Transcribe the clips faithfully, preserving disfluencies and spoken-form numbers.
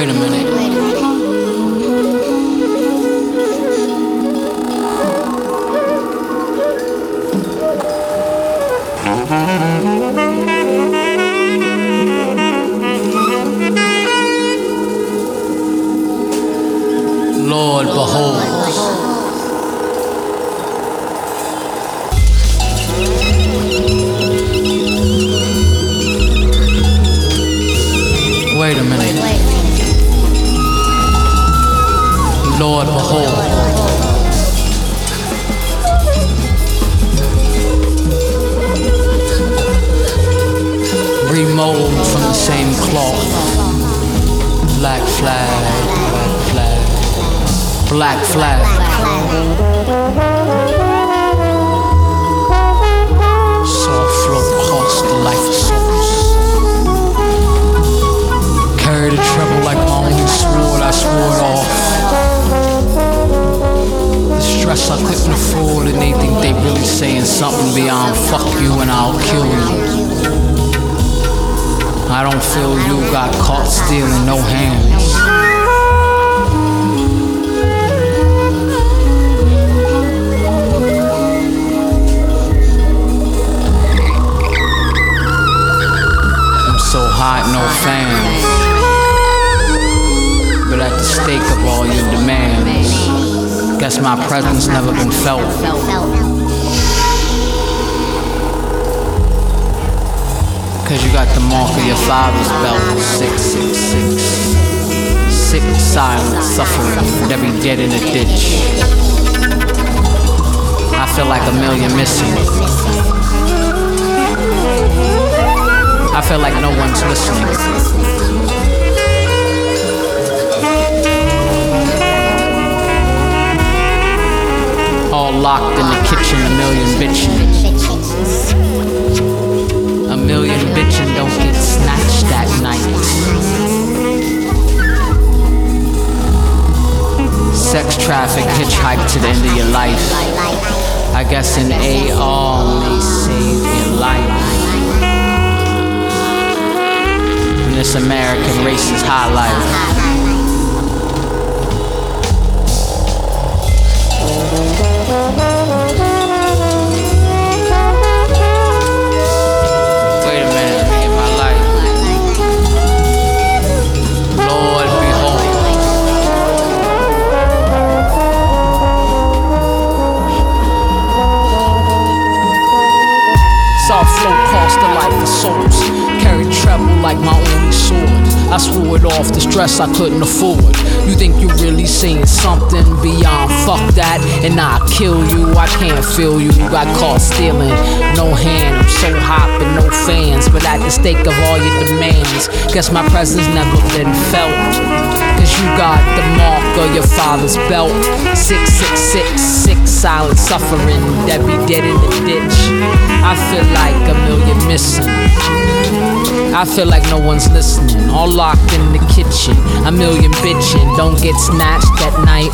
Wait a minute. Wait a minute. Lord behold. Wait a minute. Lord, behold. Remold from the same cloth. Black flag, black flag, black flag. Soft flow cost the life of souls. Carried a treble like my own sword, I swore it off. Stress I couldn't afford, and they think they really saying something beyond fuck you and I'll kill you. I don't feel you got caught stealing no hands. I'm so hot, no fans, but at the stake of all your demands. Guess my presence never been felt. Cause you got the mark of your father's belt. Six, six, six. Sick, silent, suffering, with every dead in a ditch. I feel like a million missing. I feel like no one's listening. All locked in the kitchen, a million bitchin'. A million bitchin' don't get snatched that night. Sex traffic hitchhiked to the end of your life. I guess an A R may save your life. And this American race's high life. Souls, carried treble like my only sword. I swore it off, the stress I couldn't afford. You think you really seeing something beyond fuck that, and I'll kill you. I can't feel you, you got caught stealing. No hand, I'm so hot but no fans, but at the stake of all your demands. Guess my presence never been felt. Cause you got the mark of your father's belt. Six, six, six, six, silent suffering that be dead in the ditch. I feel like a million missing. I feel like no one's listening, all locked in the kitchen. A million bitchin', don't get snatched that night.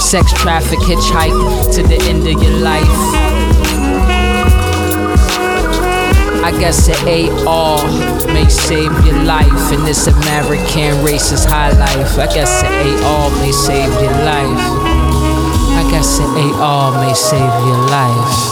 Sex traffic hitchhike to the end of your life. I guess an A R may save your life, and this American racist high life. I guess an A R may save your life. I guess an A R may save your life.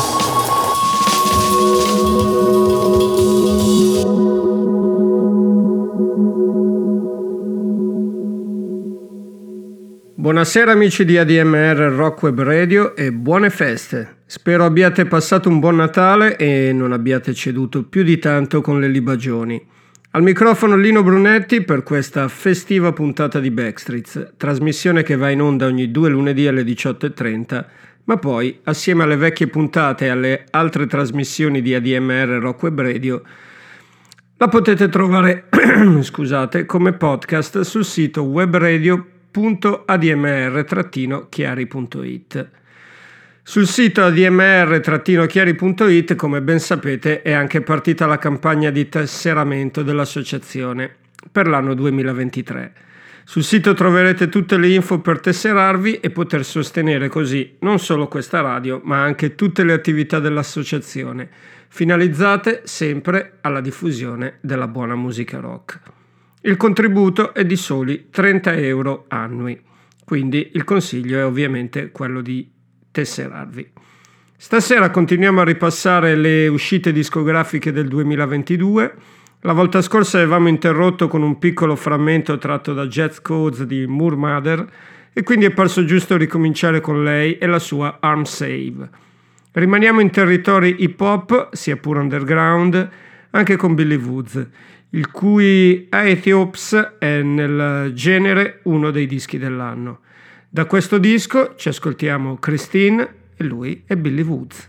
Buonasera amici di A D M R Rock Web Radio e buone feste. Spero abbiate passato un buon Natale e non abbiate ceduto più di tanto con le libagioni. Al microfono Lino Brunetti per questa festiva puntata di Backstreets, trasmissione che va in onda ogni due lunedì alle diciotto e trenta, ma poi, assieme alle vecchie puntate e alle altre trasmissioni di A D M R Rock Web Radio, la potete trovare scusate, come podcast sul sito webradio.com. admr-chiari.it. Sul sito admr-chiari.it, come ben sapete, è anche partita la campagna di tesseramento dell'associazione per l'anno duemilaventitré. Sul sito troverete tutte le info per tesserarvi e poter sostenere così non solo questa radio, ma anche tutte le attività dell'associazione, finalizzate sempre alla diffusione della buona musica rock. Il contributo è di soli trenta euro annui, quindi il consiglio è ovviamente quello di tesserarvi. Stasera continuiamo a ripassare le uscite discografiche del duemilaventidue. La volta scorsa avevamo interrotto con un piccolo frammento tratto da Jazz Codes di Moor Mother e quindi è parso giusto ricominciare con lei e la sua Arms Save. Rimaniamo in territori hip hop, sia pur underground, anche con Billy Woods, il cui Aethiops è nel genere uno dei dischi dell'anno. Da questo disco ci ascoltiamo Christine e lui è Billy Woods.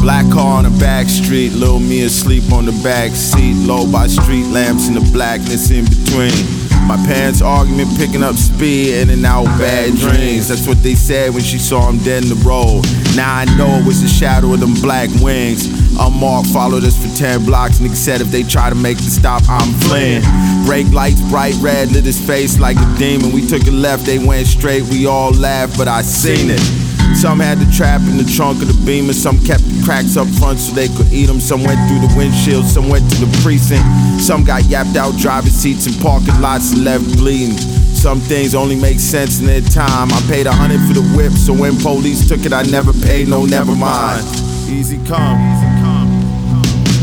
Black car on the back street, little me asleep on the back seat, low by street lamps in the blackness in between. My parents' argument picking up speed, in and out bad dreams. That's what they said when she saw him dead in the road. Now I know it was the shadow of them black wings. Unmarked followed us for ten blocks. Nigga said if they try to make the stop, I'm fleeing. Brake lights bright red lit his face like a demon. We took a left, they went straight. We all laughed, but I seen it. Some had the trap in the trunk of the Beamer, some kept the cracks up front so they could eat them. Some went through the windshield, some went to the precinct. Some got yapped out driving seats in parking lots and left bleeding. Some things only make sense in their time. I paid a hundred for the whip, so when police took it I never paid, no never mind. Easy come.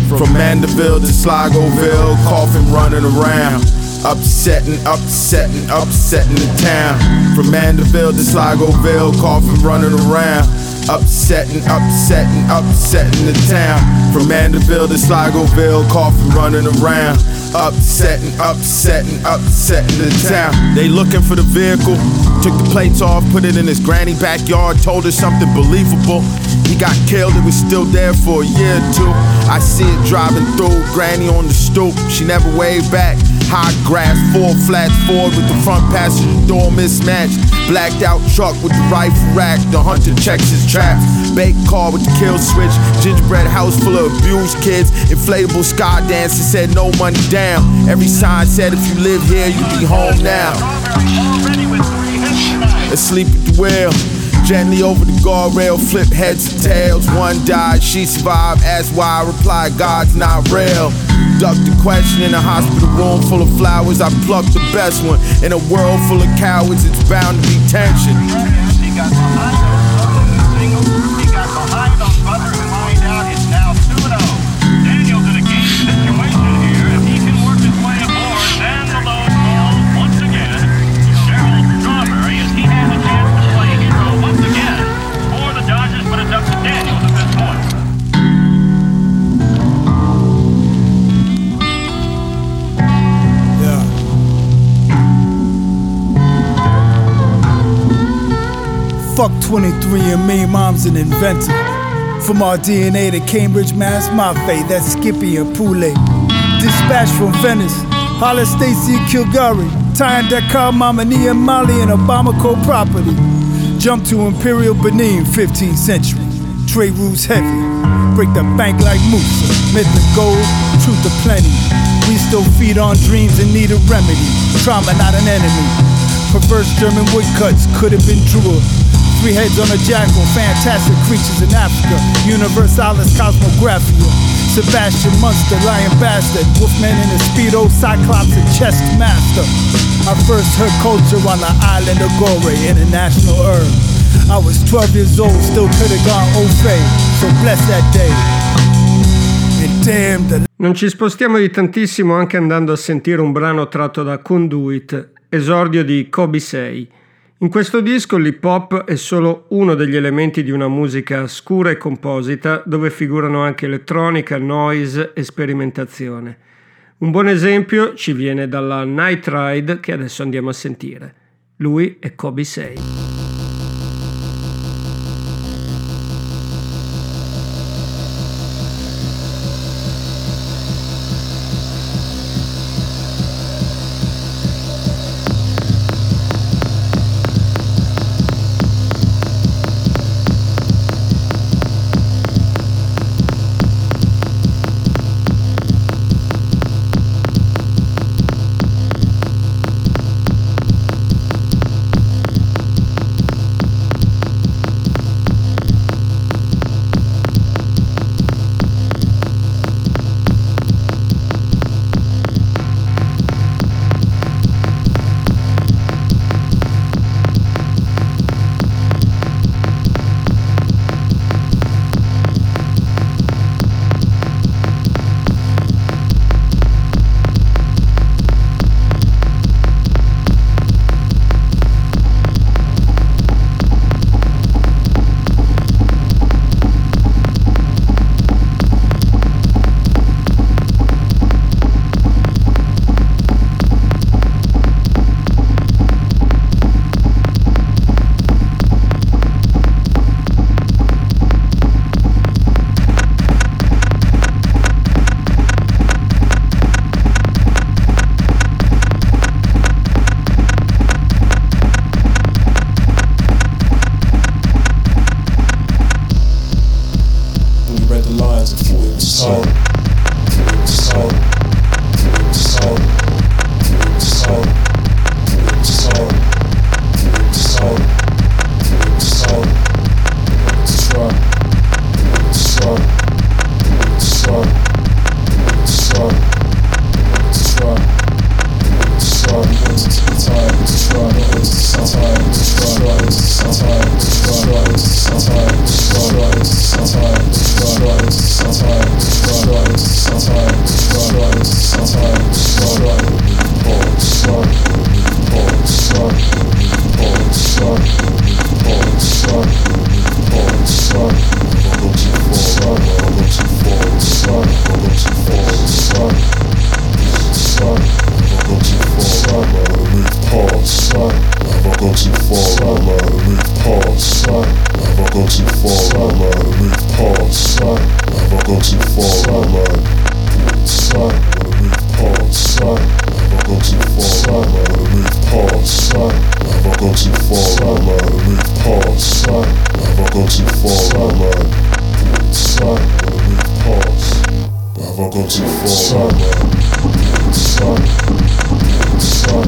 From Mandeville to Sligoville, coughing running around. Upsetting, upsetting, upsetting the town. From Mandeville to Sligoville, coughing running around. Upsetting, upsetting, upsetting the town. From Mandeville to Sligoville, coughing running around. Upsetting, upsetting, upsetting the town. They looking for the vehicle. Took the plates off, put it in his granny backyard. Told her something believable. He got killed, it was still there for a year or two. I see it driving through, granny on the stoop. She never waved back. High grass, four flats forward with the front passenger door mismatched. Blacked out truck with the rifle rack. The hunter checks his traps. Baked car with the kill switch. Gingerbread house full of abused kids. Inflatable sky dancer said no money down. Every sign said if you live here, you be home now. Asleep at the wheel, gently over the guardrail, flip heads and tails. One died, she survived, asked why, I replied, God's not real. Ducked the question in a hospital room full of flowers, I plucked the best one. In a world full of cowards, it's bound to be tension. She got behind on mother, she got behind on mother, and lined out, it's now two oh. Fuck twenty-three and me, mom's an inventor. From our D N A to Cambridge, Mass, Mafe, that's Skippy and Poulet. Dispatch from Venice, Hollis, Stacy, Kilgari, tying Dakar, Mamania, Mali, and Obamaco property. Jump to Imperial Benin, fifteenth century. Trade routes heavy, break the bank like Musa. Myth of gold, truth of plenty. We still feed on dreams and need a remedy. Trauma, not an enemy. Perverse German woodcuts could have been truer. Three heads on a jackal, fantastic creatures in Africa. Universalis cosmographia. Sebastian Munster, lion bastard. Wolfman in a speedo, cyclops and chest master. I first heard culture on the island of Gore, international herb. I was twelve years old, still could have gone au fait. So bless that day. And damn the... Non ci spostiamo di tantissimo anche andando a sentire un brano tratto da Conduit, esordio di Kobe sei. In questo disco l'hip hop è solo uno degli elementi di una musica scura e composita dove figurano anche elettronica, noise e sperimentazione. Un buon esempio ci viene dalla Night Ride che adesso andiamo a sentire. Lui è Kobe sei. get you forward. Suck, suck, suck,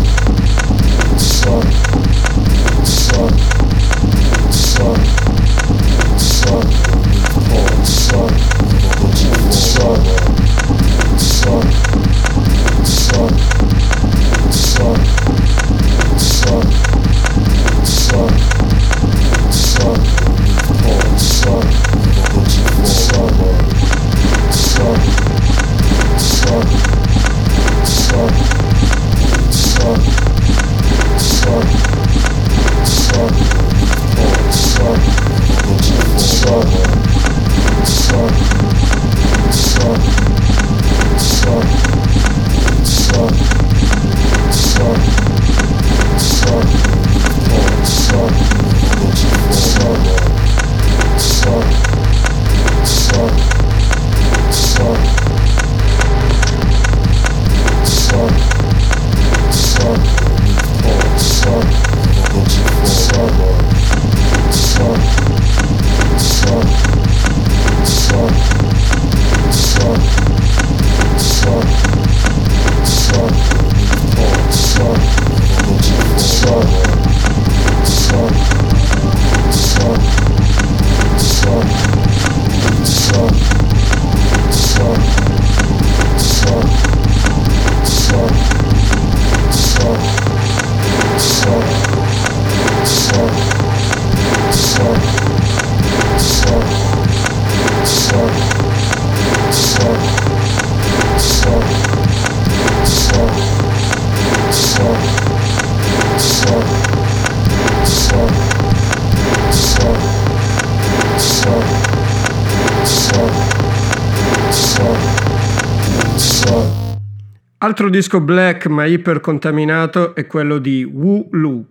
suck, suck, suck, suck, get you forward. Suck, suck, suck, suck, suck, suck, suck, get you forward. Suck, suck, suck, suck, suck, suck, suck, suck, suck, suck, suck, suck, suck, suck, suck, suck, suck, suck, suck. Suck, suck, suck, suck, suck, suck, suck, suck, suck, suck, suck, suck, suck, suck, suck, suck, suck, suck. Suck, suck, suck, suck, suck, suck, suck, suck, suck, suck, suck, suck, suck, suck, suck, suck, suck, suck. Altro disco black ma ipercontaminato è quello di Wu Lu,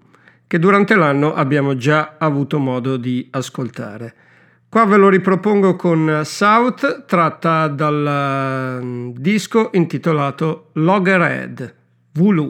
che durante l'anno abbiamo già avuto modo di ascoltare. Qua ve lo ripropongo con South, tratta dal disco intitolato Loggerhead. Wu Lu.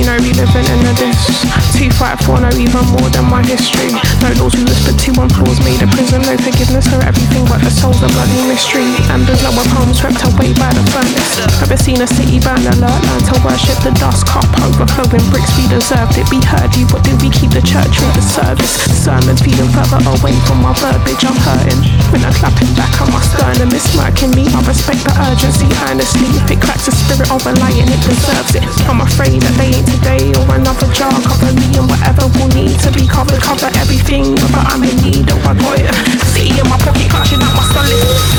No reliving in the discs. two five four, no even more than my history. No laws we whispered to on floors made a prison. No forgiveness for everything but the soul's a bloody mystery. And there's no one home swept away by the furnace. Never seen a city burn alert. Learn to worship the dust, cup overflowing bricks. We deserved it, we heard you, but did we keep the church with the service? Sermons feeding further away from my verbiage. I'm hurting, when I'm clapping back on my sternum. It's smirking me, I respect the urgency earnestly. If it cracks the spirit of a lion, it deserves it. I'm afraid that they ain't today or another jar. Cover me and whatever will need to be covered. Cover everything, but I'm in need of a lawyer. City in my pocket, clutching out my solid.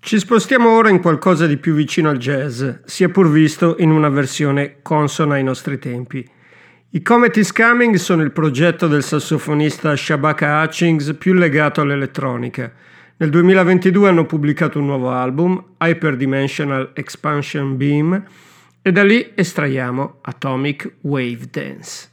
Ci spostiamo ora in qualcosa di più vicino al jazz, sia pur visto in una versione consona ai nostri tempi. I Comet Is Coming sono il progetto del sassofonista Shabaka Hutchings più legato all'elettronica. Nel duemilaventidue hanno pubblicato un nuovo album, Hyper Dimensional Expansion Beam, e da lì estraiamo Atomic Wave Dance.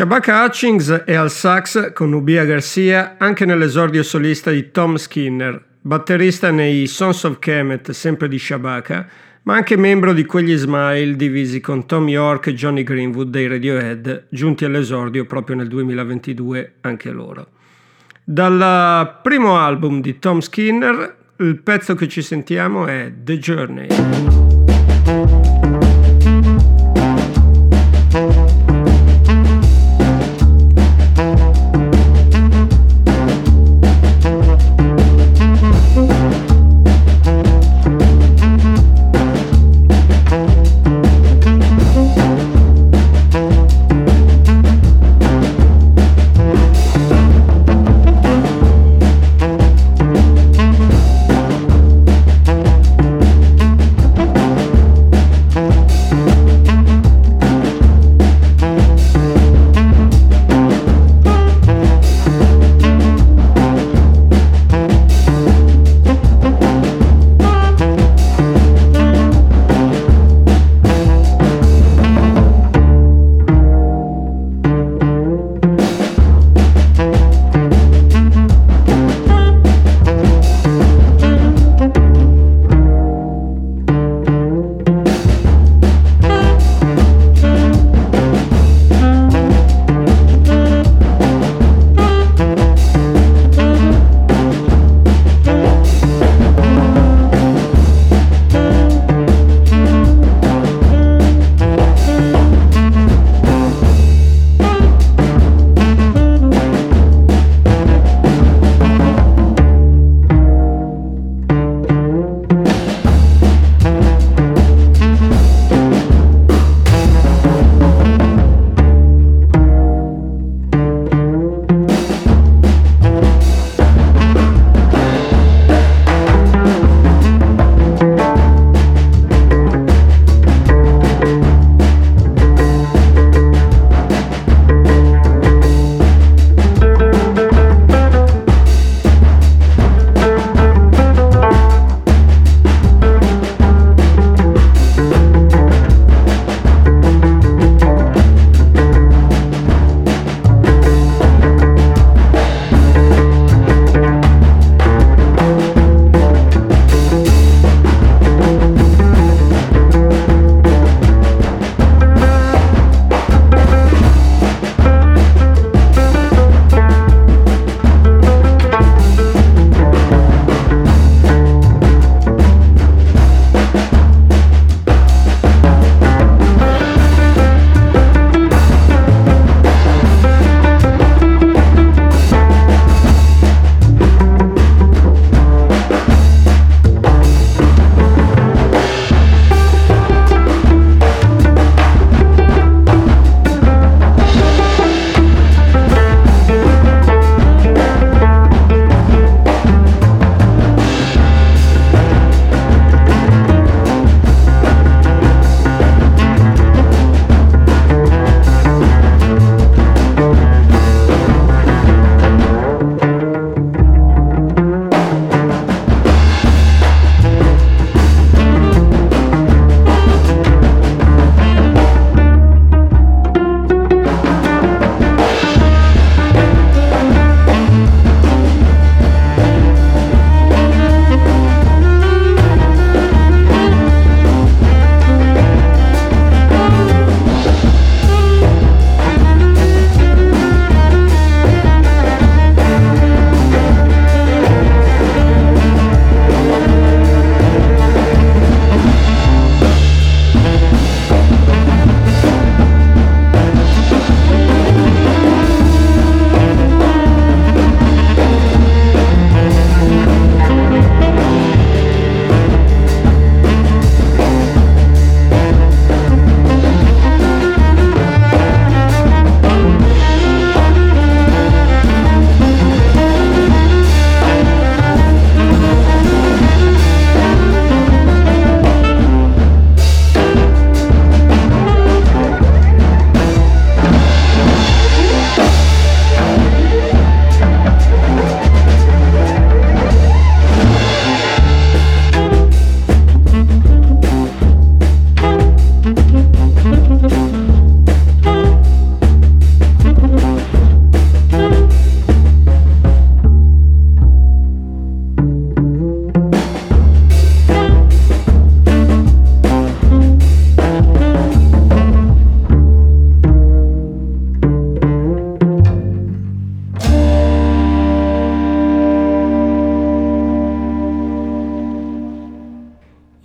Shabaka Hutchings è al sax con Nubia Garcia anche nell'esordio solista di Tom Skinner, batterista nei Sons of Kemet, sempre di Shabaka, ma anche membro di quegli Smile divisi con Tom York e Johnny Greenwood dei Radiohead, giunti all'esordio proprio nel duemilaventidue anche loro. Dal primo album di Tom Skinner, il pezzo che ci sentiamo è The Journey.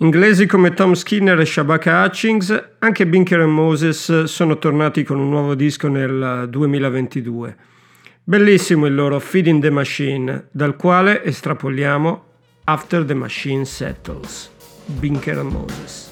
Inglesi come Tom Skinner e Shabaka Hutchings, anche Binker and Moses sono tornati con un nuovo disco nel duemilaventidue. Bellissimo il loro Feed in the Machine, dal quale estrapoliamo After the Machine Settles, Binker and Moses.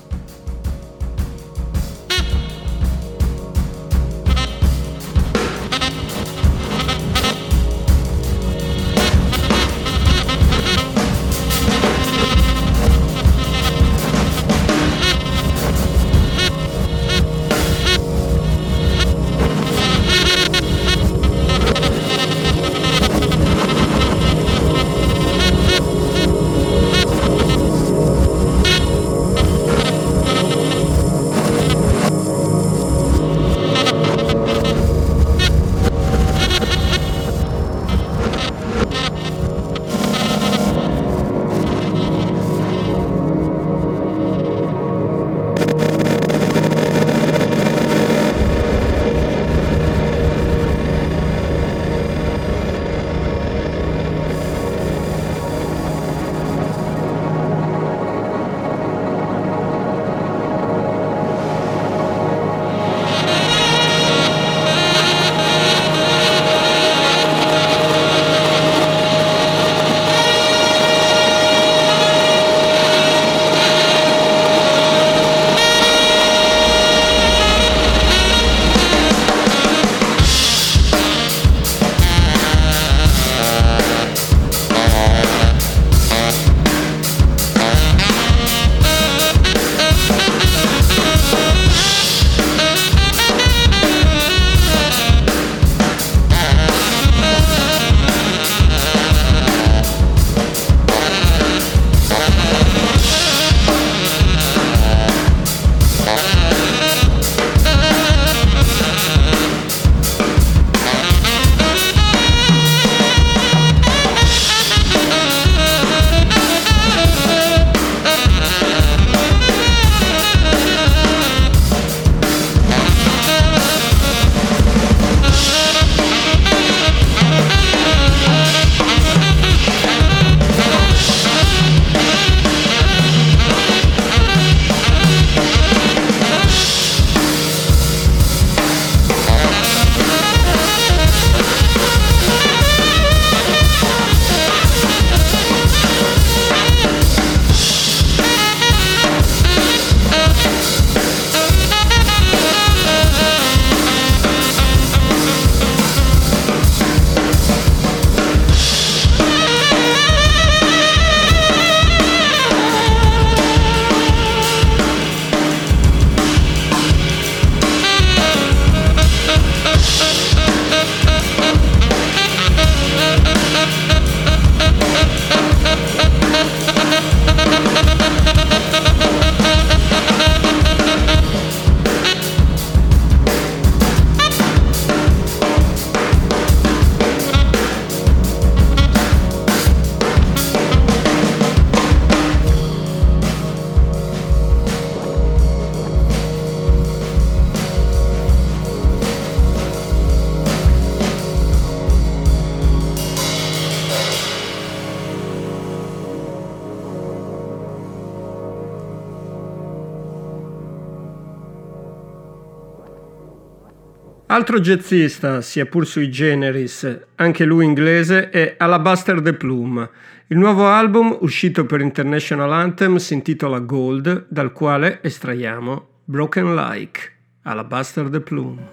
Altro jazzista, sia pur sui generis, anche lui inglese, è Alabaster the Plume. Il nuovo album, uscito per International Anthem, si intitola Gold, dal quale estraiamo Broken Like, Alabaster the Plume.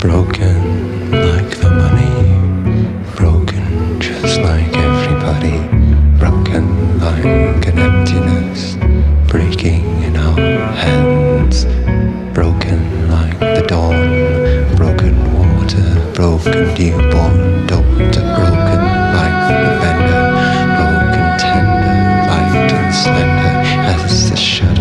Broken like the money, broken just like everybody, broken like an emptiness, breaking in our hands, broken like the dawn, broken water, broken newborn daughter, broken like the vendor, broken tender, light and slender as the shadow.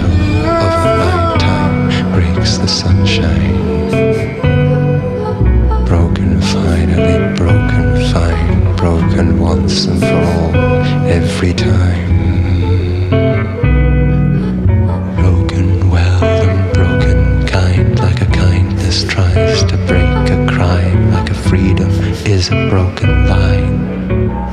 free time. Broken, well and broken, kind like a kindness tries to break a crime, like a freedom is a broken line.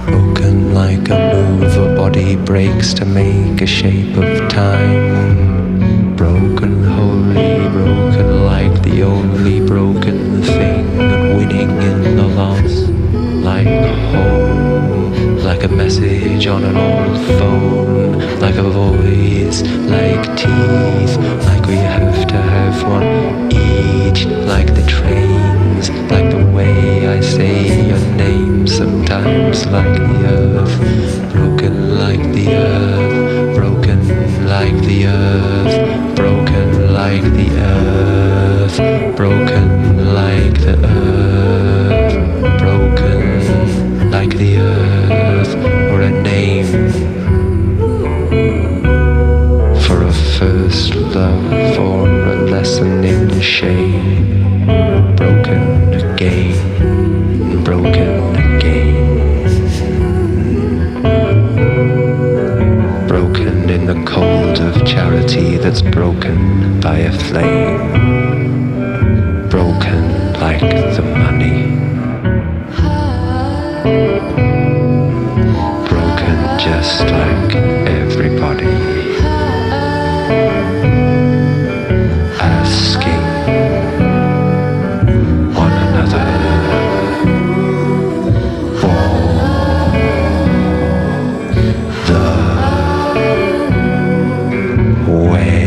Broken like a move a body breaks to make a shape of time. Broken, wholly broken, like the only broken thing, and winning in the loss, like whole. Like a message on an old phone, like a voice, like teeth, like we have to have one each, like the trains, like the way I say your name sometimes, like the earth, broken like the earth, broken like the earth, broken like the earth, broken like the earth, broken like the earth. Or a name for a first love, or a lesson in shame. Broken again, broken again. Broken in the cold of charity that's broken by a flame. Broken like the money. Just like everybody, asking one another for the way.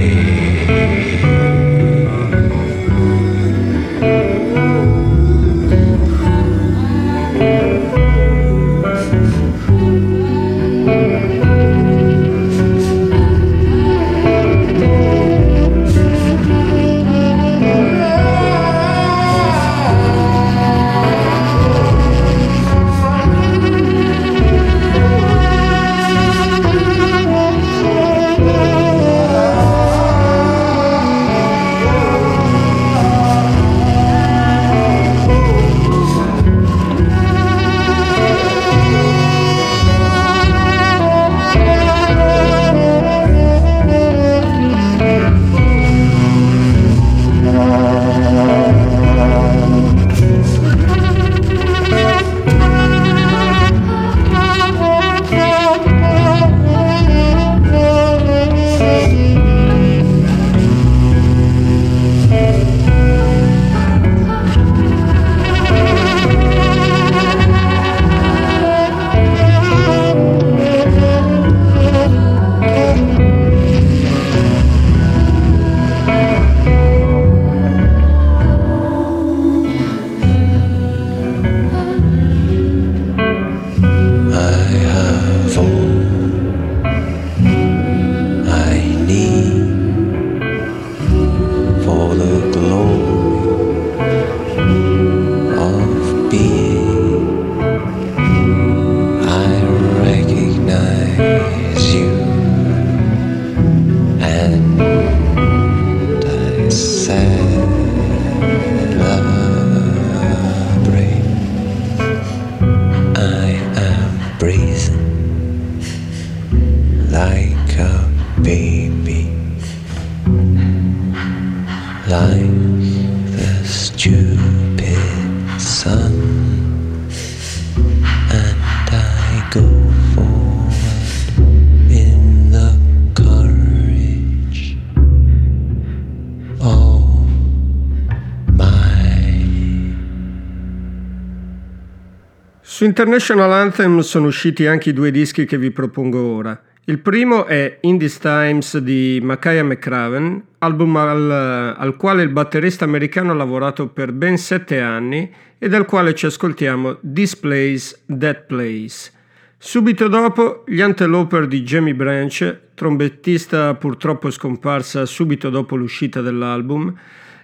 Su International Anthem sono usciti anche i due dischi che vi propongo ora. Il primo è In These Times di Makaya McCraven, album al, al quale il batterista americano ha lavorato per ben sette anni e dal quale ci ascoltiamo This Place, That Place. Subito dopo gli Anteloper di Jamie Branch, trombettista purtroppo scomparsa subito dopo l'uscita dell'album,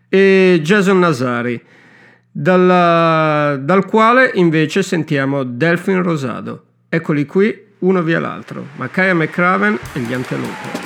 e Jason Nazari, Dalla, dal quale invece sentiamo Delfin Rosado. Eccoli qui, uno via l'altro, Makaya McCraven e gli Anteloper.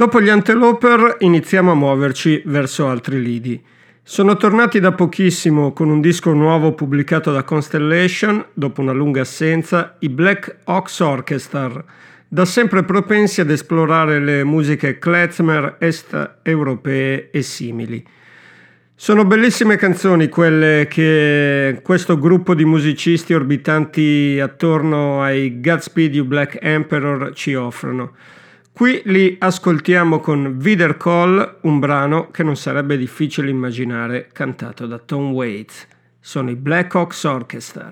Dopo gli Anteloper iniziamo a muoverci verso altri lidi. Sono tornati da pochissimo con un disco nuovo pubblicato da Constellation, dopo una lunga assenza, i Black Ox Orchestra, da sempre propensi ad esplorare le musiche klezmer est-europee e simili. Sono bellissime canzoni quelle che questo gruppo di musicisti orbitanti attorno ai Godspeed You Black Emperor ci offrono. Qui li ascoltiamo con Vider Call, un brano che non sarebbe difficile immaginare cantato da Tom Waits. Sono i Black Ox Orchestra.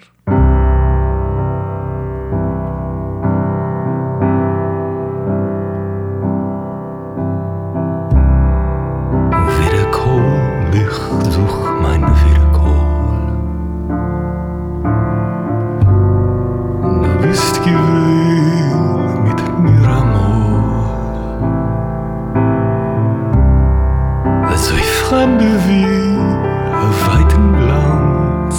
Vider Call, mich such mein Vider Call. Du bist gewöhnt mit mir am Zwei Fremde wie auf weitem Land.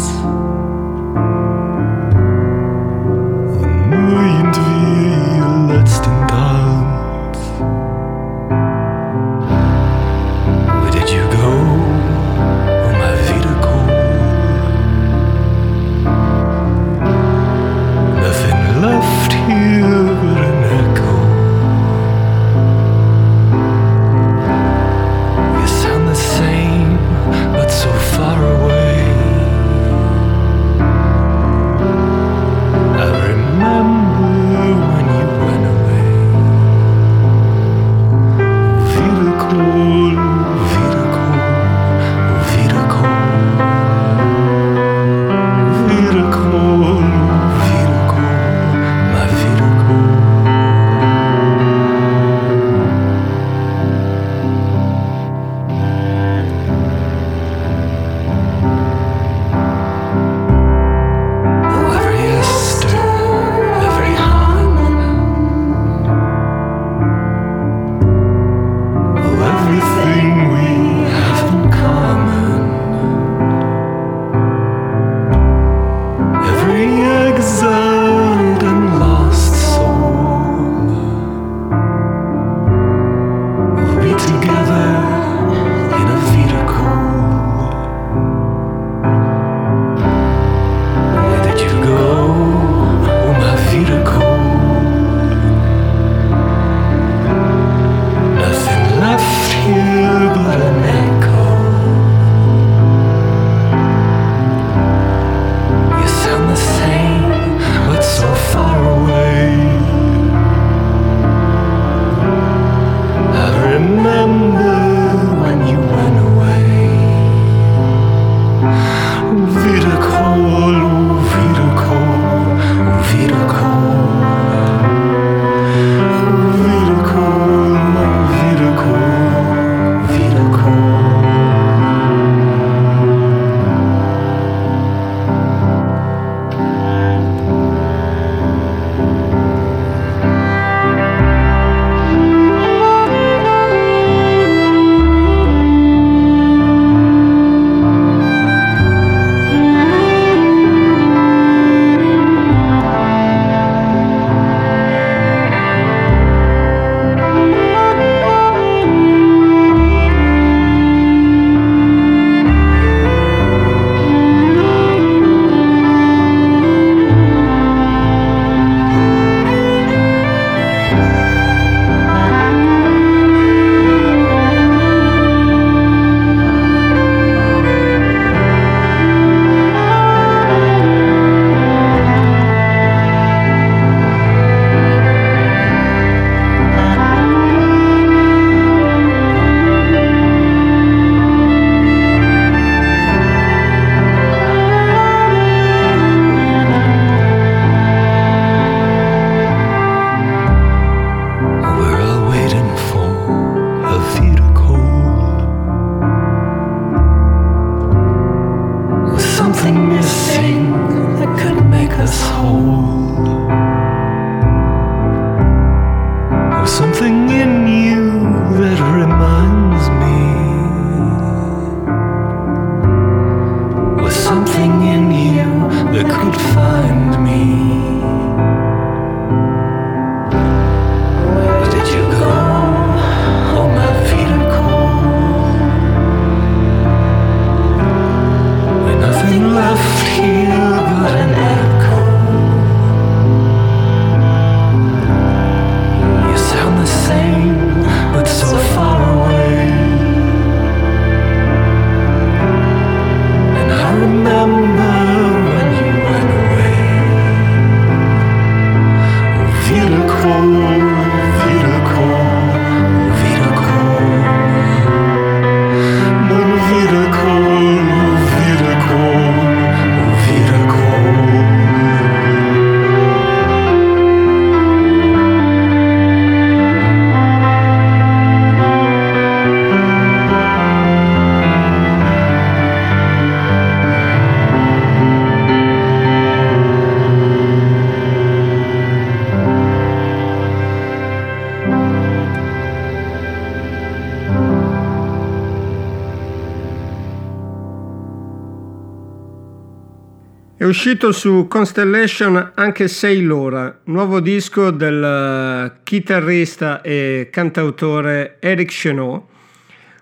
È uscito su Constellation anche Sei L'ora, nuovo disco del chitarrista e cantautore Eric Chenot,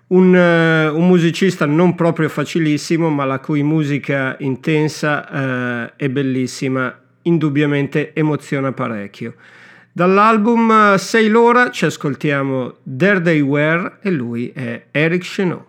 un, un musicista non proprio facilissimo, ma la cui musica intensa eh, e bellissima indubbiamente emoziona parecchio. Dall'album Sei L'ora ci ascoltiamo There They Were e lui è Eric Chenot.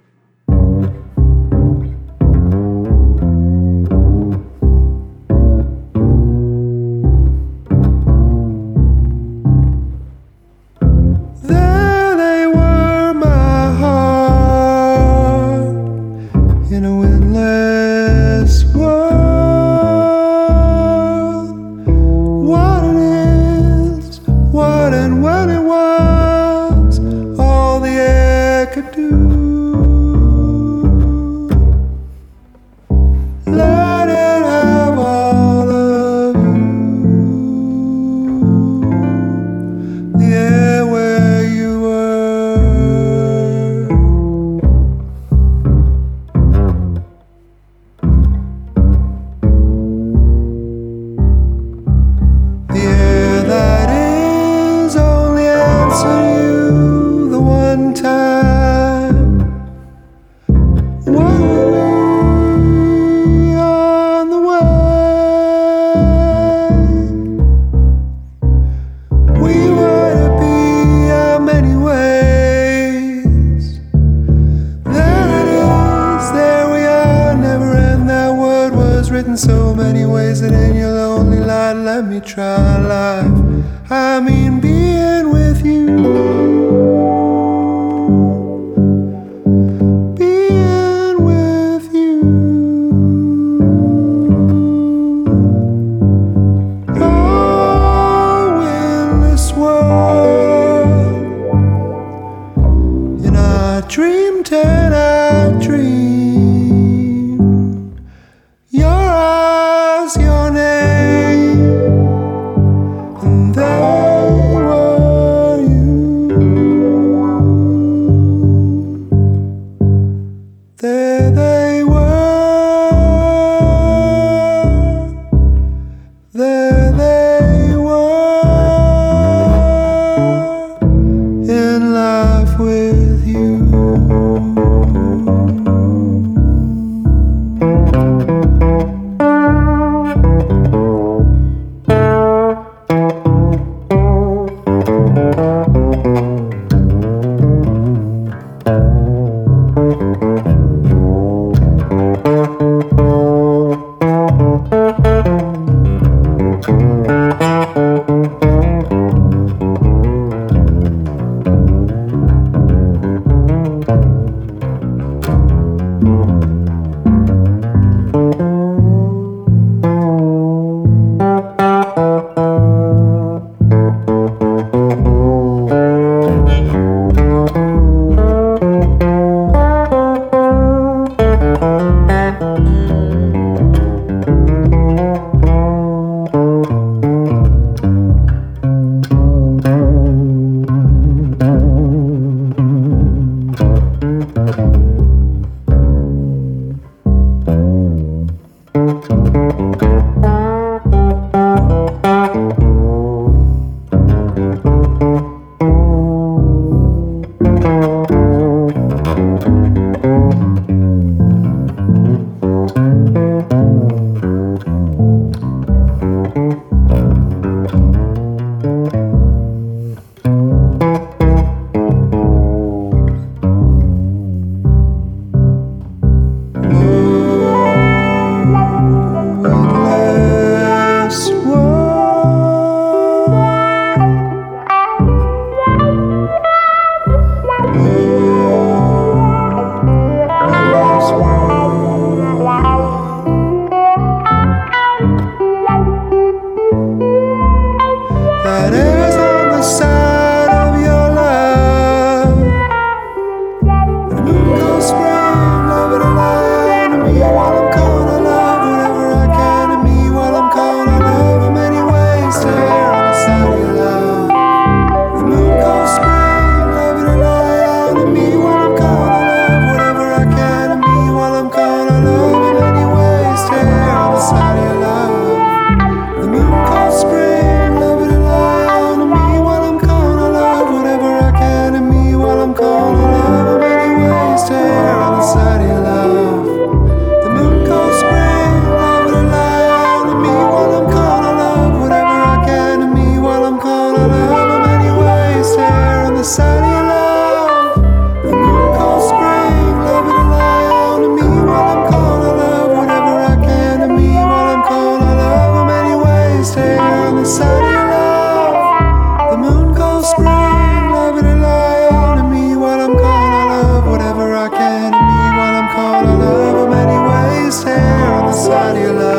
Oh,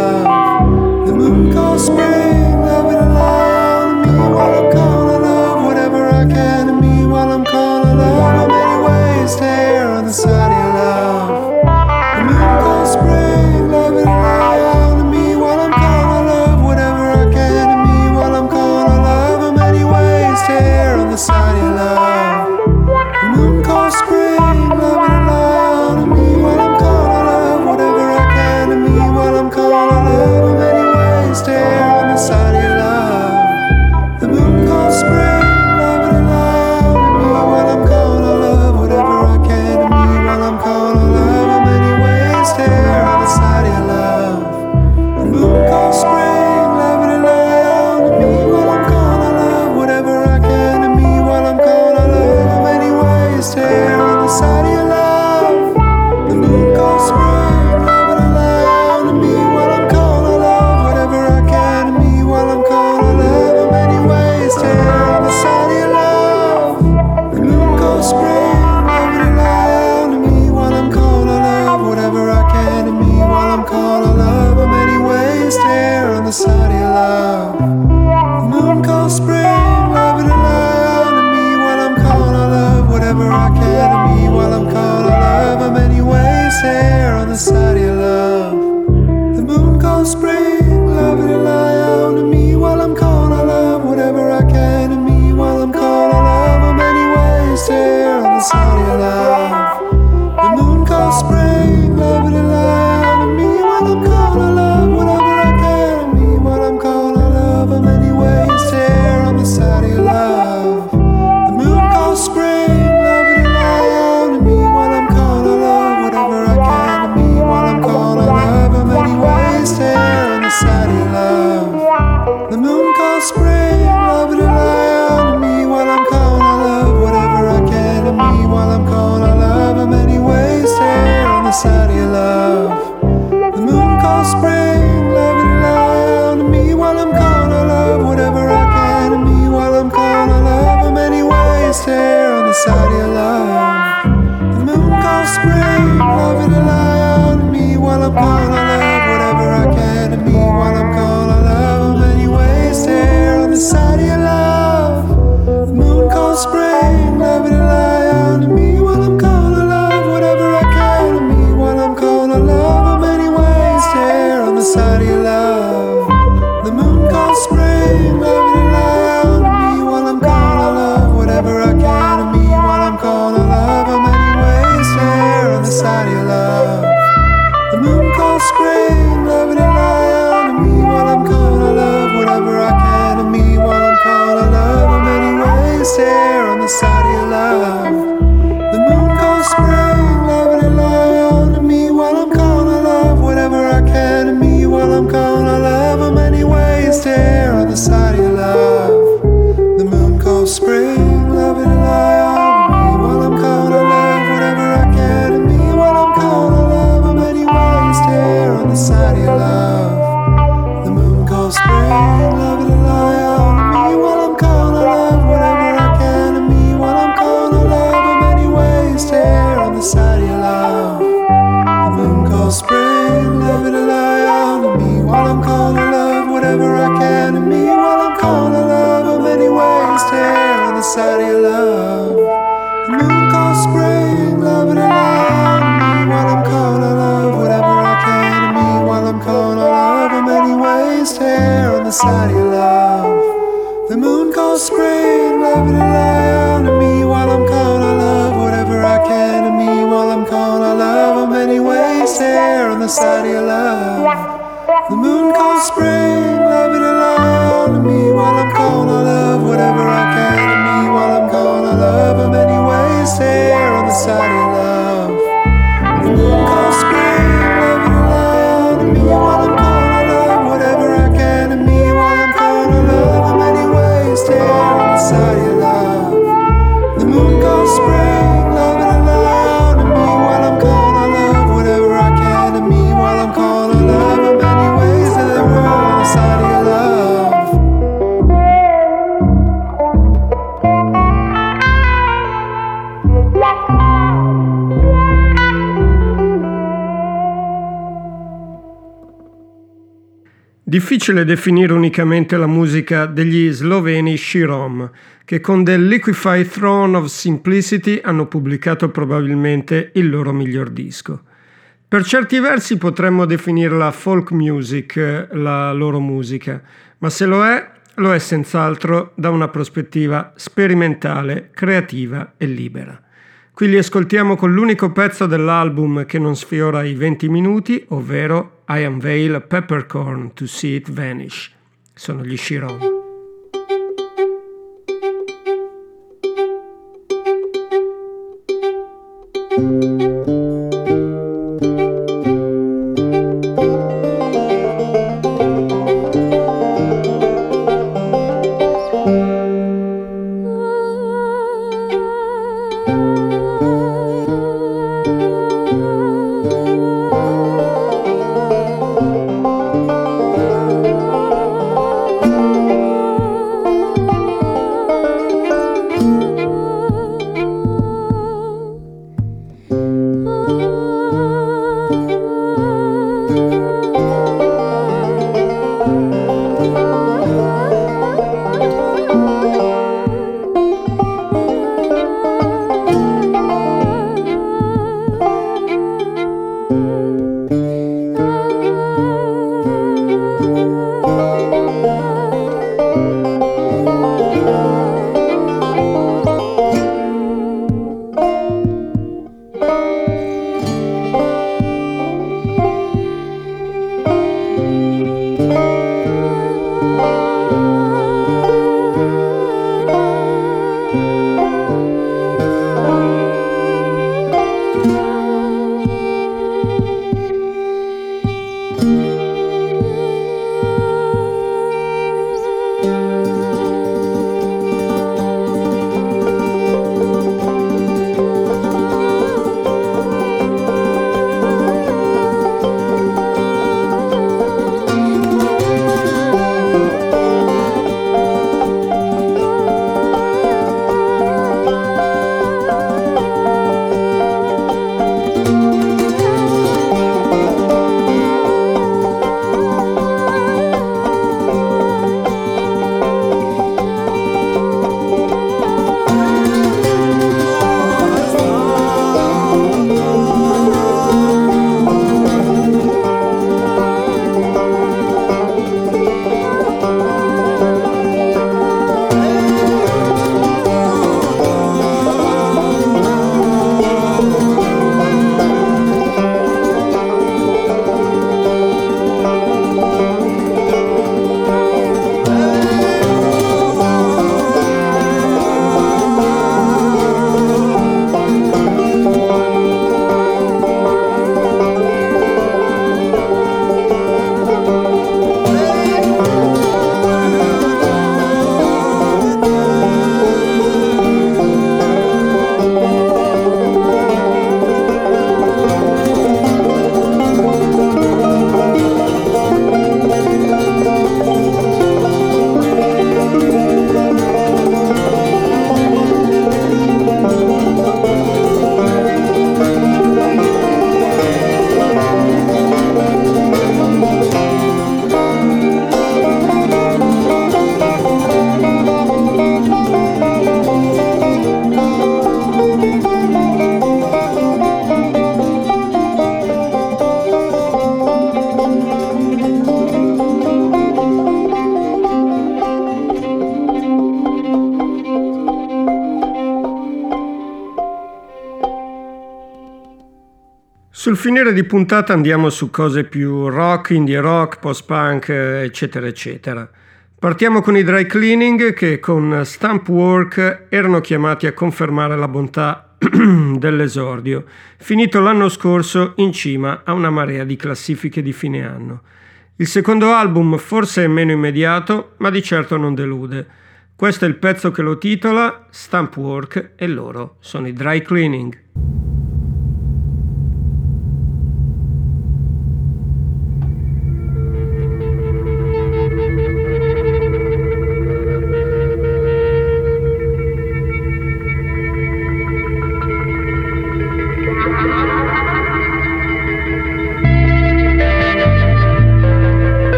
love. The moon calls spring, love it aloud. Me while I'm calling love, whatever I can. And me while I'm calling love, how many ways to err on the side of love. The moon calls spring, love it aloud. And me while I'm calling love, whatever I can. And me while I'm calling love, how many ways to err on the side of love. The moon calls spring, love it aloud. And me while I'm calling love, whatever I can. And me while I'm calling love, how many ways to err on the side of love. The moon calls spring. I Difficile definire unicamente la musica degli sloveni Shirom, che con The Liquify Throne of Simplicity hanno pubblicato probabilmente il loro miglior disco. Per certi versi potremmo definirla folk music, la loro musica, ma se lo è, lo è senz'altro da una prospettiva sperimentale, creativa e libera. Qui li ascoltiamo con l'unico pezzo dell'album che non sfiora i venti minuti, ovvero I Unveil a Peppercorn to See It Vanish. Sono gli Shirom. Sul finire di puntata andiamo su cose più rock, indie rock, post-punk, eccetera, eccetera. Partiamo con i Dry Cleaning, che con Stamp Work erano chiamati a confermare la bontà dell'esordio, finito l'anno scorso in cima a una marea di classifiche di fine anno. Il secondo album forse è meno immediato, ma di certo non delude. Questo è il pezzo che lo titola Stamp Work e loro sono i Dry Cleaning.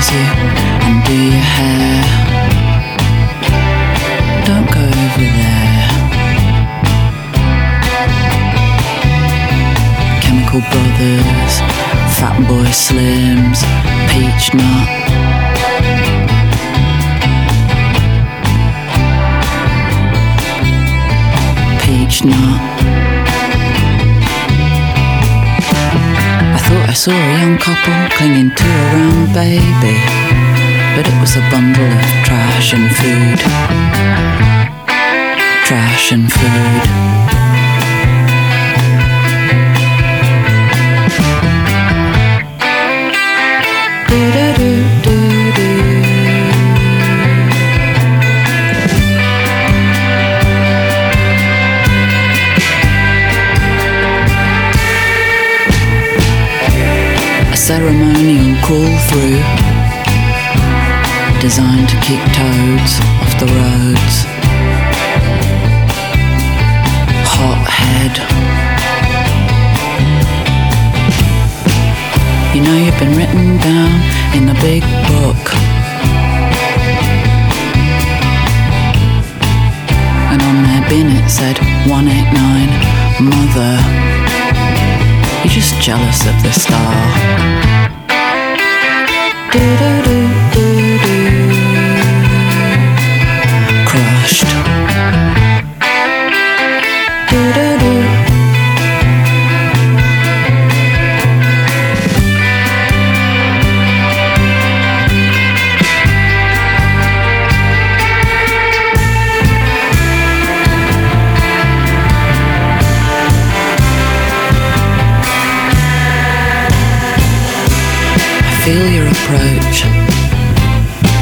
crazy under your hair. Don't go over there. Chemical Brothers, Fat Boy Slims, Peach Nut. No. I thought I saw a young couple clinging to a round baby, but it was a bundle of trash and food. Trash and food. Do-do-do-do-do. Ceremonial crawl through, designed to keep toads off the roads. Hot head. You know you've been written down in the big book, and on their bin it said one eight nine Mother. You're just jealous of the star. Do-do-do-do-do. Crushed. Do-do-do. Feel your approach.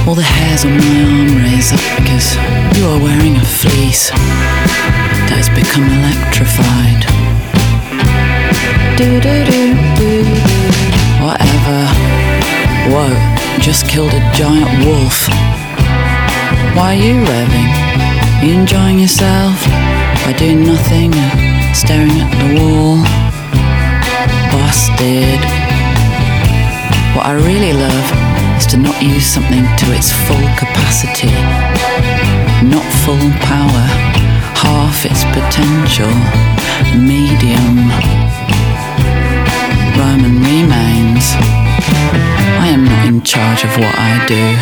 All the hairs on my arm raise up because you are wearing a fleece that has become electrified. Do do do do. Whatever. Whoa! Just killed a giant wolf. Why are you revving? Are you enjoying yourself by doing nothing and staring at the wall? Busted. What I really love is to not use something to its full capacity, not full power, half its potential, medium. Roman remains. I am not in charge of what I do.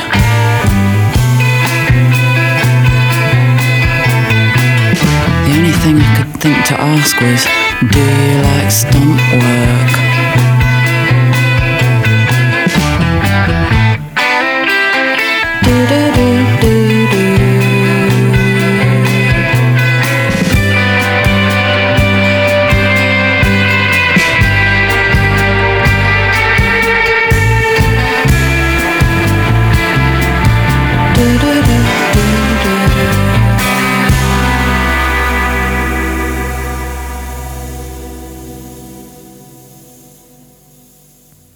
The only thing I could think to ask was, do you like stump work?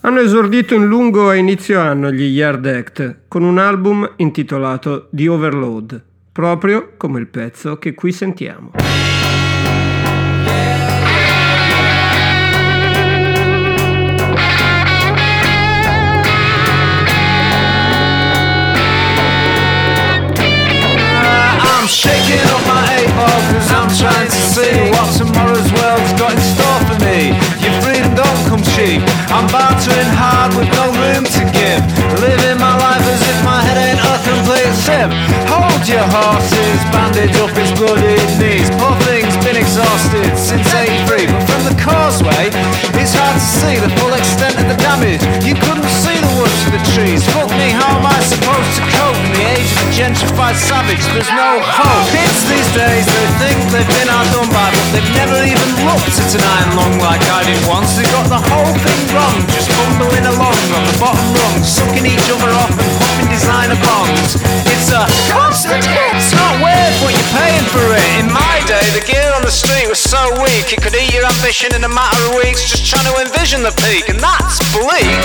Hanno esordito in lungo a inizio anno gli Yard Act con un album intitolato The Overload, proprio come il pezzo che qui sentiamo. I'm shaking up my eight ball cause I'm trying to see what tomorrow's world's got in store for me. Your freedom don't come cheap. I'm bartering hard with no room to give. Living my life as if my head ain't a complete sip. Hold your horses, bandage up his bloody knees. Poor thing's been exhausted since eighty-three. But from the causeway, it's hard to see the full extent of the damage. You couldn't see the woods for the trees. Fuck me, how am I supposed to cope in the age of a gentrified savage? There's no hope. Kids these days, they think they've been outdone by, but they've never even looked at an iron lung like I did once. They got the whole thing wrong, just bumbling along on the bottom rung, sucking each other off and popping designer bongs. It's a constant hit. It's not worth what you're paying for it. In my day, the gear on the street was so weak, it could eat your ambition in a matter of weeks, just trying to envision the peak. And that's bleak.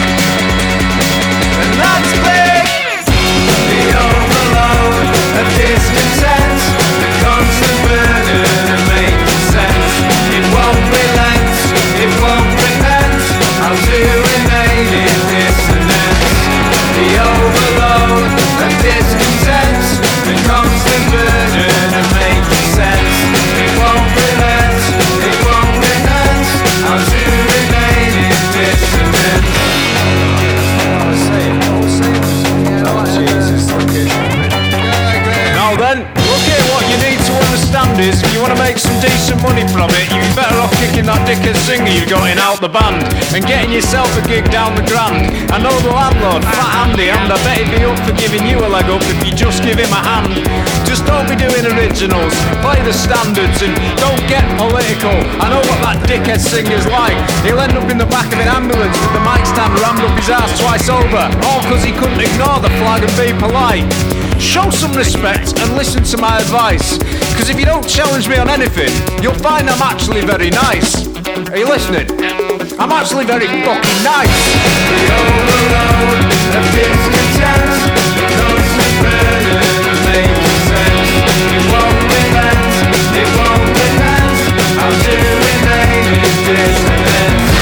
And that's big. The overload of discontent, the constant burden of making sense. It won't relent, it won't repent. I'll do remain in dissonance. The money from it, you'd be better off kicking that dickhead singer you've got in out the band and getting yourself a gig down the Grand. I know the landlord, Fat Andy, and I bet he'd be up for giving you a leg up if you just give him a hand. Just don't be doing originals, play the standards and don't get political. I know what that dickhead singer's like. He'll end up in the back of an ambulance with the mic stand rammed up his ass twice over, all because he couldn't ignore the flag and be polite. Show some respect and listen to my advice, because if you don't challenge me on anything, you'll find I'm actually very nice. Are you listening? I'm actually very fucking nice. The overload of discontent, because it's better than making sense. It won't relent, it won't relent, I'll do remain in dissonance.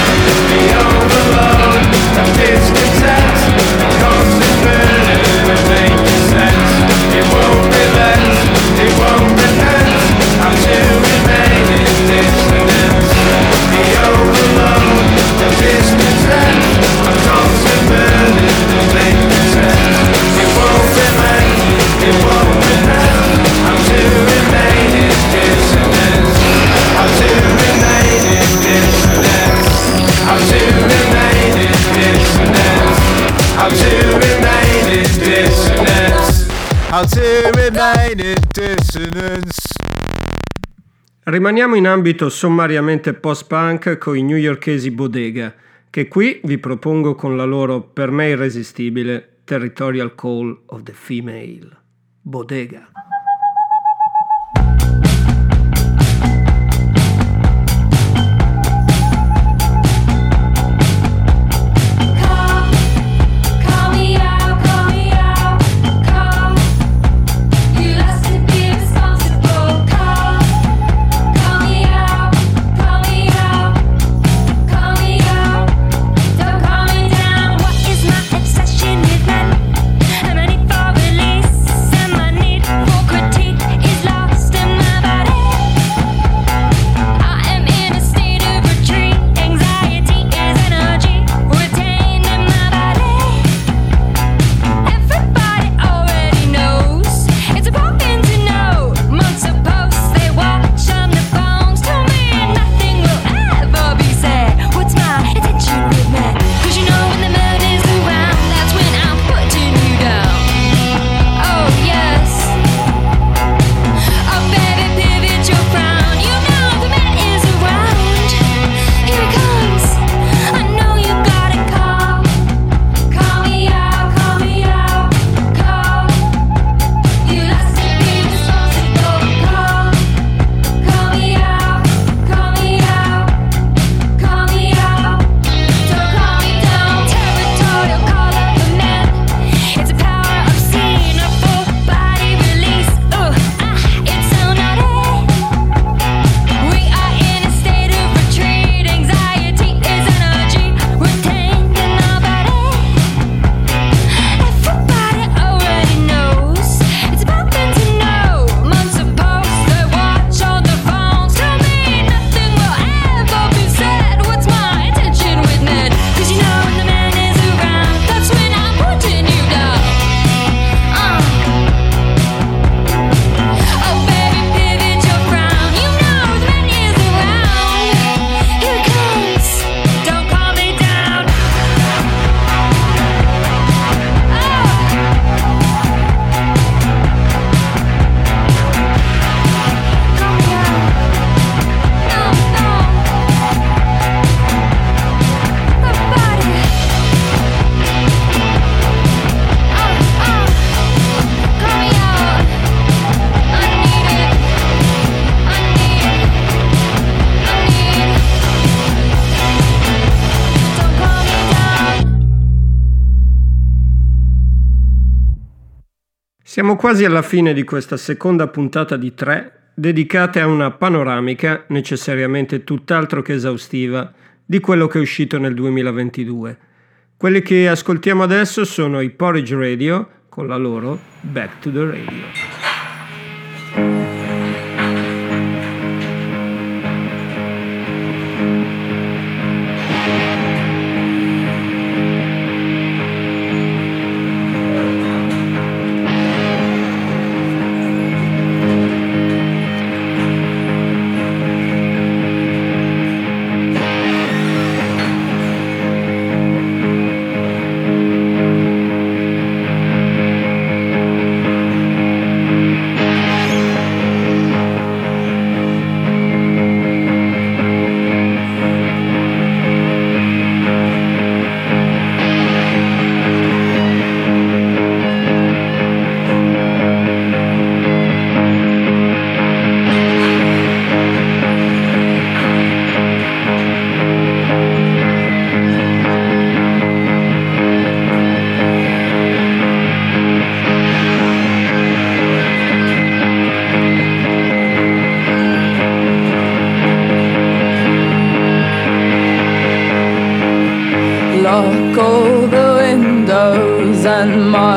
The overload of discontent, because it's better than making sense. It won't relent, it won't relent, I'll do remain in dissonance. The overload of discontent, I'm constant burden of making sense. It won't relent, it won't relent, I'll do remain in dissonance. I'll do remain in dissonance. I'll do remain in dissonance. I'll do remain in dissonance. How to remain in dissonance. Rimaniamo in ambito sommariamente post-punk con i newyorkesi Bodega, che qui vi propongo con la loro, per me irresistibile, Territorial Call of the Female. Bodega. Siamo quasi alla fine di questa seconda puntata di tre, dedicate a una panoramica, necessariamente tutt'altro che esaustiva, di quello che è uscito nel duemilaventidue. Quelli che ascoltiamo adesso sono i Porridge Radio, con la loro Back to the Radio.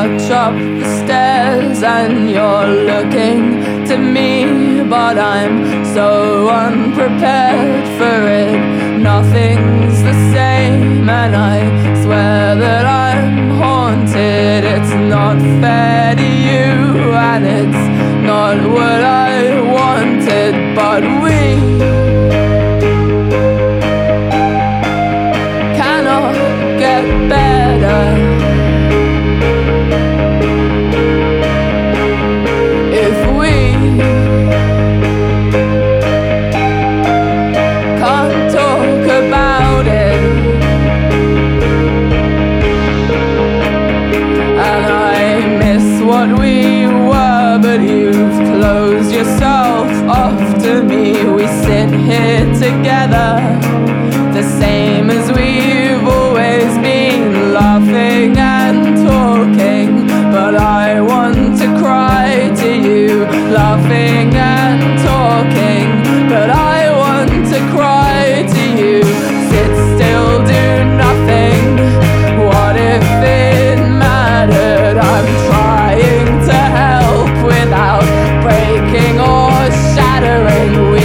march up the stairs and you're looking to me, but I'm so unprepared for it. Nothing's the same and I swear that I'm haunted. It's not fair to you and it's not what I wanted, but we together, the same as we've always been, laughing and talking, but I want to cry to you, laughing and talking, but I want to cry to you, sit still, do nothing, what if it mattered, I'm trying to help without breaking or shattering, we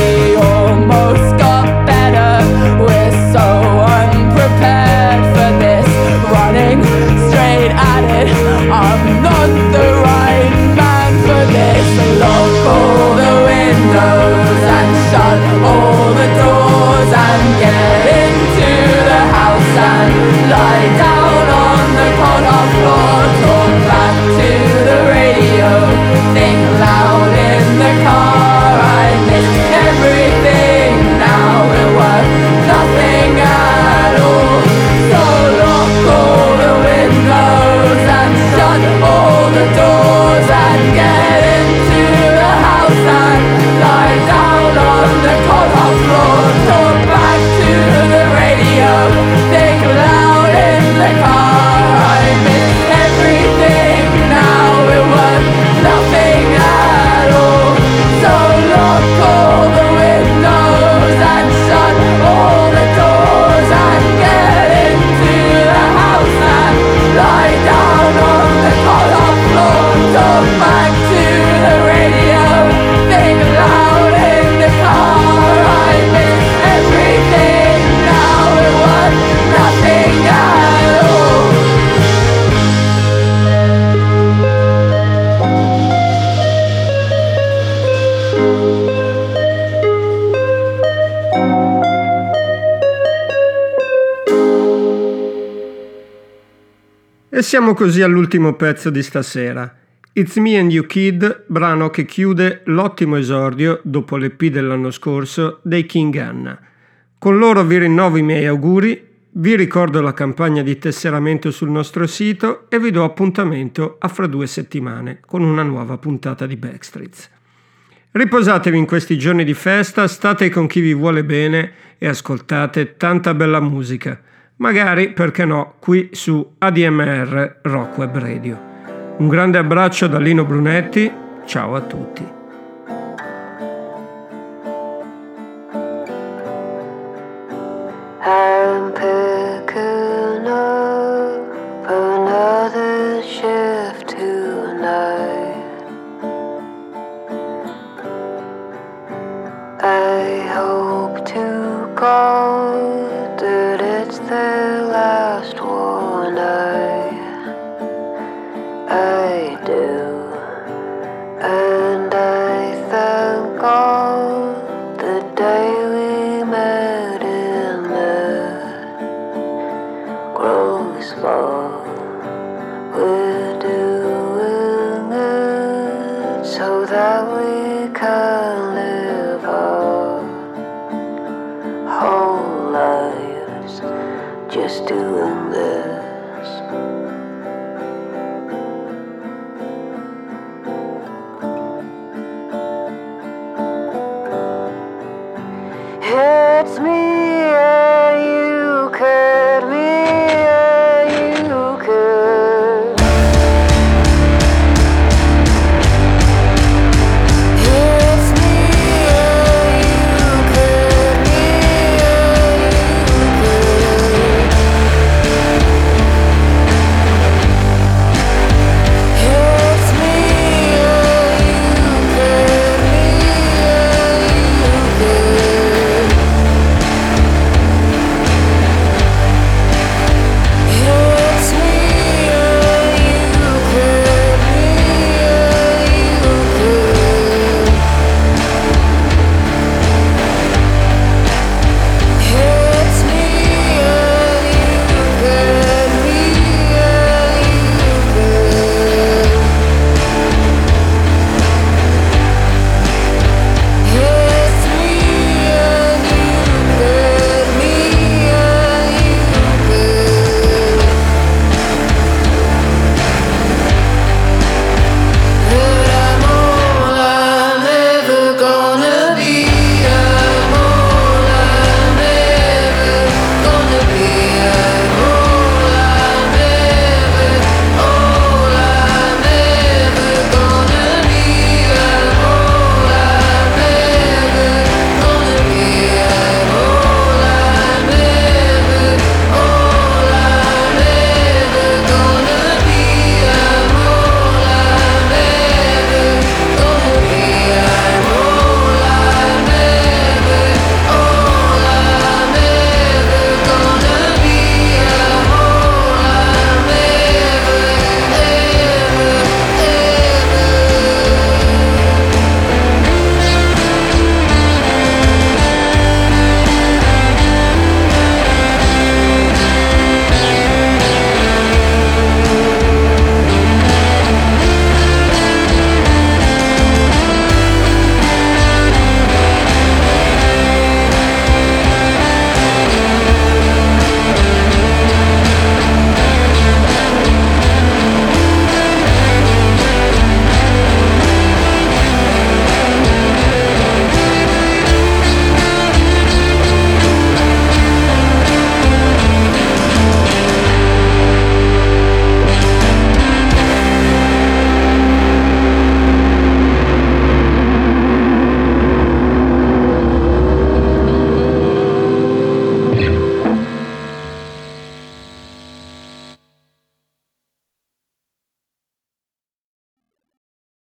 Siamo così all'ultimo pezzo di stasera, It's Me and You Kid, brano che chiude l'ottimo esordio, dopo l'E P dell'anno scorso, dei King Anna. Con loro vi rinnovo i miei auguri, vi ricordo la campagna di tesseramento sul nostro sito e vi do appuntamento a fra due settimane con una nuova puntata di Backstreets. Riposatevi in questi giorni di festa, state con chi vi vuole bene e ascoltate tanta bella musica. Magari, perché no, qui su A D M R Rock Web Radio. Un grande abbraccio da Lino Brunetti, ciao a tutti.